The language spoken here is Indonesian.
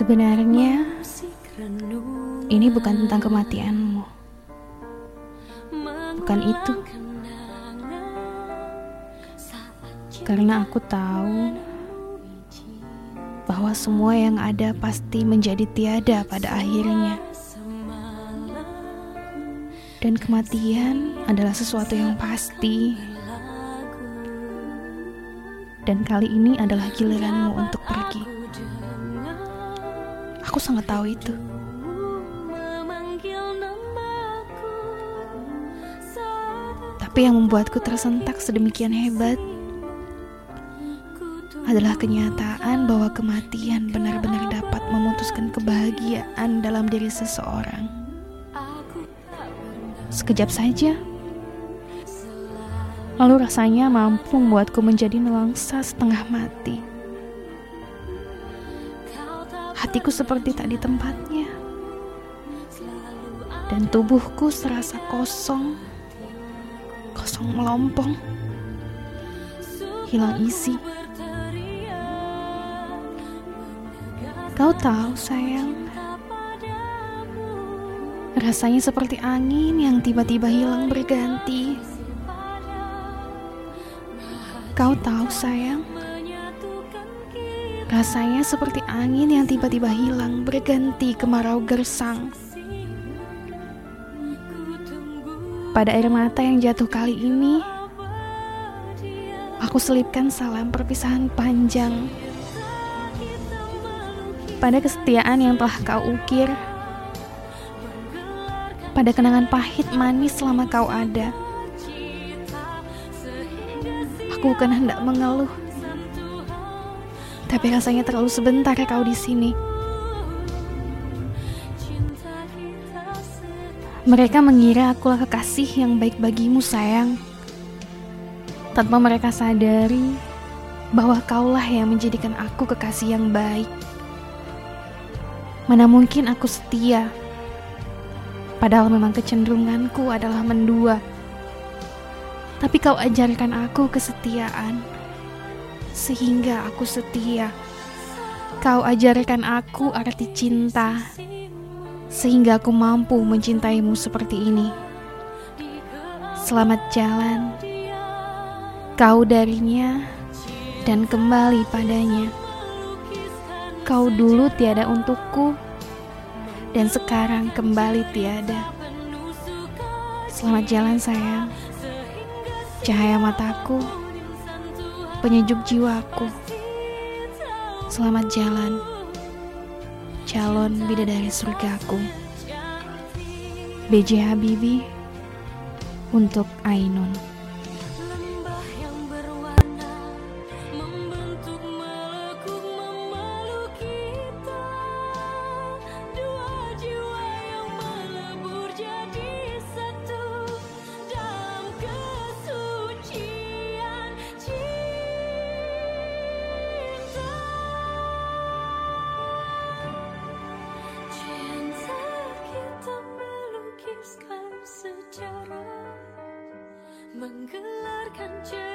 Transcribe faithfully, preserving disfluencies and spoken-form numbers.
Sebenarnya, ini bukan tentang kematianmu. Bukan itu. Karena aku tahu bahwa semua yang ada pasti menjadi tiada pada akhirnya. Dan kematian adalah sesuatu yang pasti. Dan kali ini adalah giliranmu untuk pergi. Aku sangat tahu itu. Tapi yang membuatku tersentak sedemikian hebat adalah kenyataan bahwa kematian benar-benar dapat memutuskan kebahagiaan dalam diri seseorang. Sekejap saja, lalu rasanya mampu membuatku menjadi nelangsa setengah mati. Hatiku seperti tak di tempatnya, dan tubuhku serasa kosong, kosong melompong, hilang isi. Kau tahu, sayang, rasanya seperti angin yang tiba-tiba hilang berganti. Kau tahu, sayang, rasanya seperti angin yang tiba-tiba hilang berganti kemarau gersang. Pada air mata yang jatuh kali ini, aku selipkan salam perpisahan panjang. Pada kesetiaan yang telah kau ukir, pada kenangan pahit manis selama kau ada. Aku bukan hendak mengeluh, tapi rasanya terlalu sebentar kau di sini. Mereka mengira akulah kekasih yang baik bagimu, sayang, tanpa mereka sadari bahwa kaulah yang menjadikan aku kekasih yang baik. Mana mungkin aku setia, padahal memang kecenderunganku adalah mendua. Tapi kau ajarkan aku kesetiaan, sehingga aku setia. Kau ajarkan aku arti cinta, sehingga aku mampu mencintaimu seperti ini. Selamat jalan, kau darinya dan kembali padanya. Kau dulu tiada untukku, dan sekarang kembali tiada. Selamat jalan, sayang, cahaya mataku, penyejuk jiwaku. Selamat jalan, calon bidadari surgaku. B J Habibi, untuk Ainun. Menggelarkan cinta.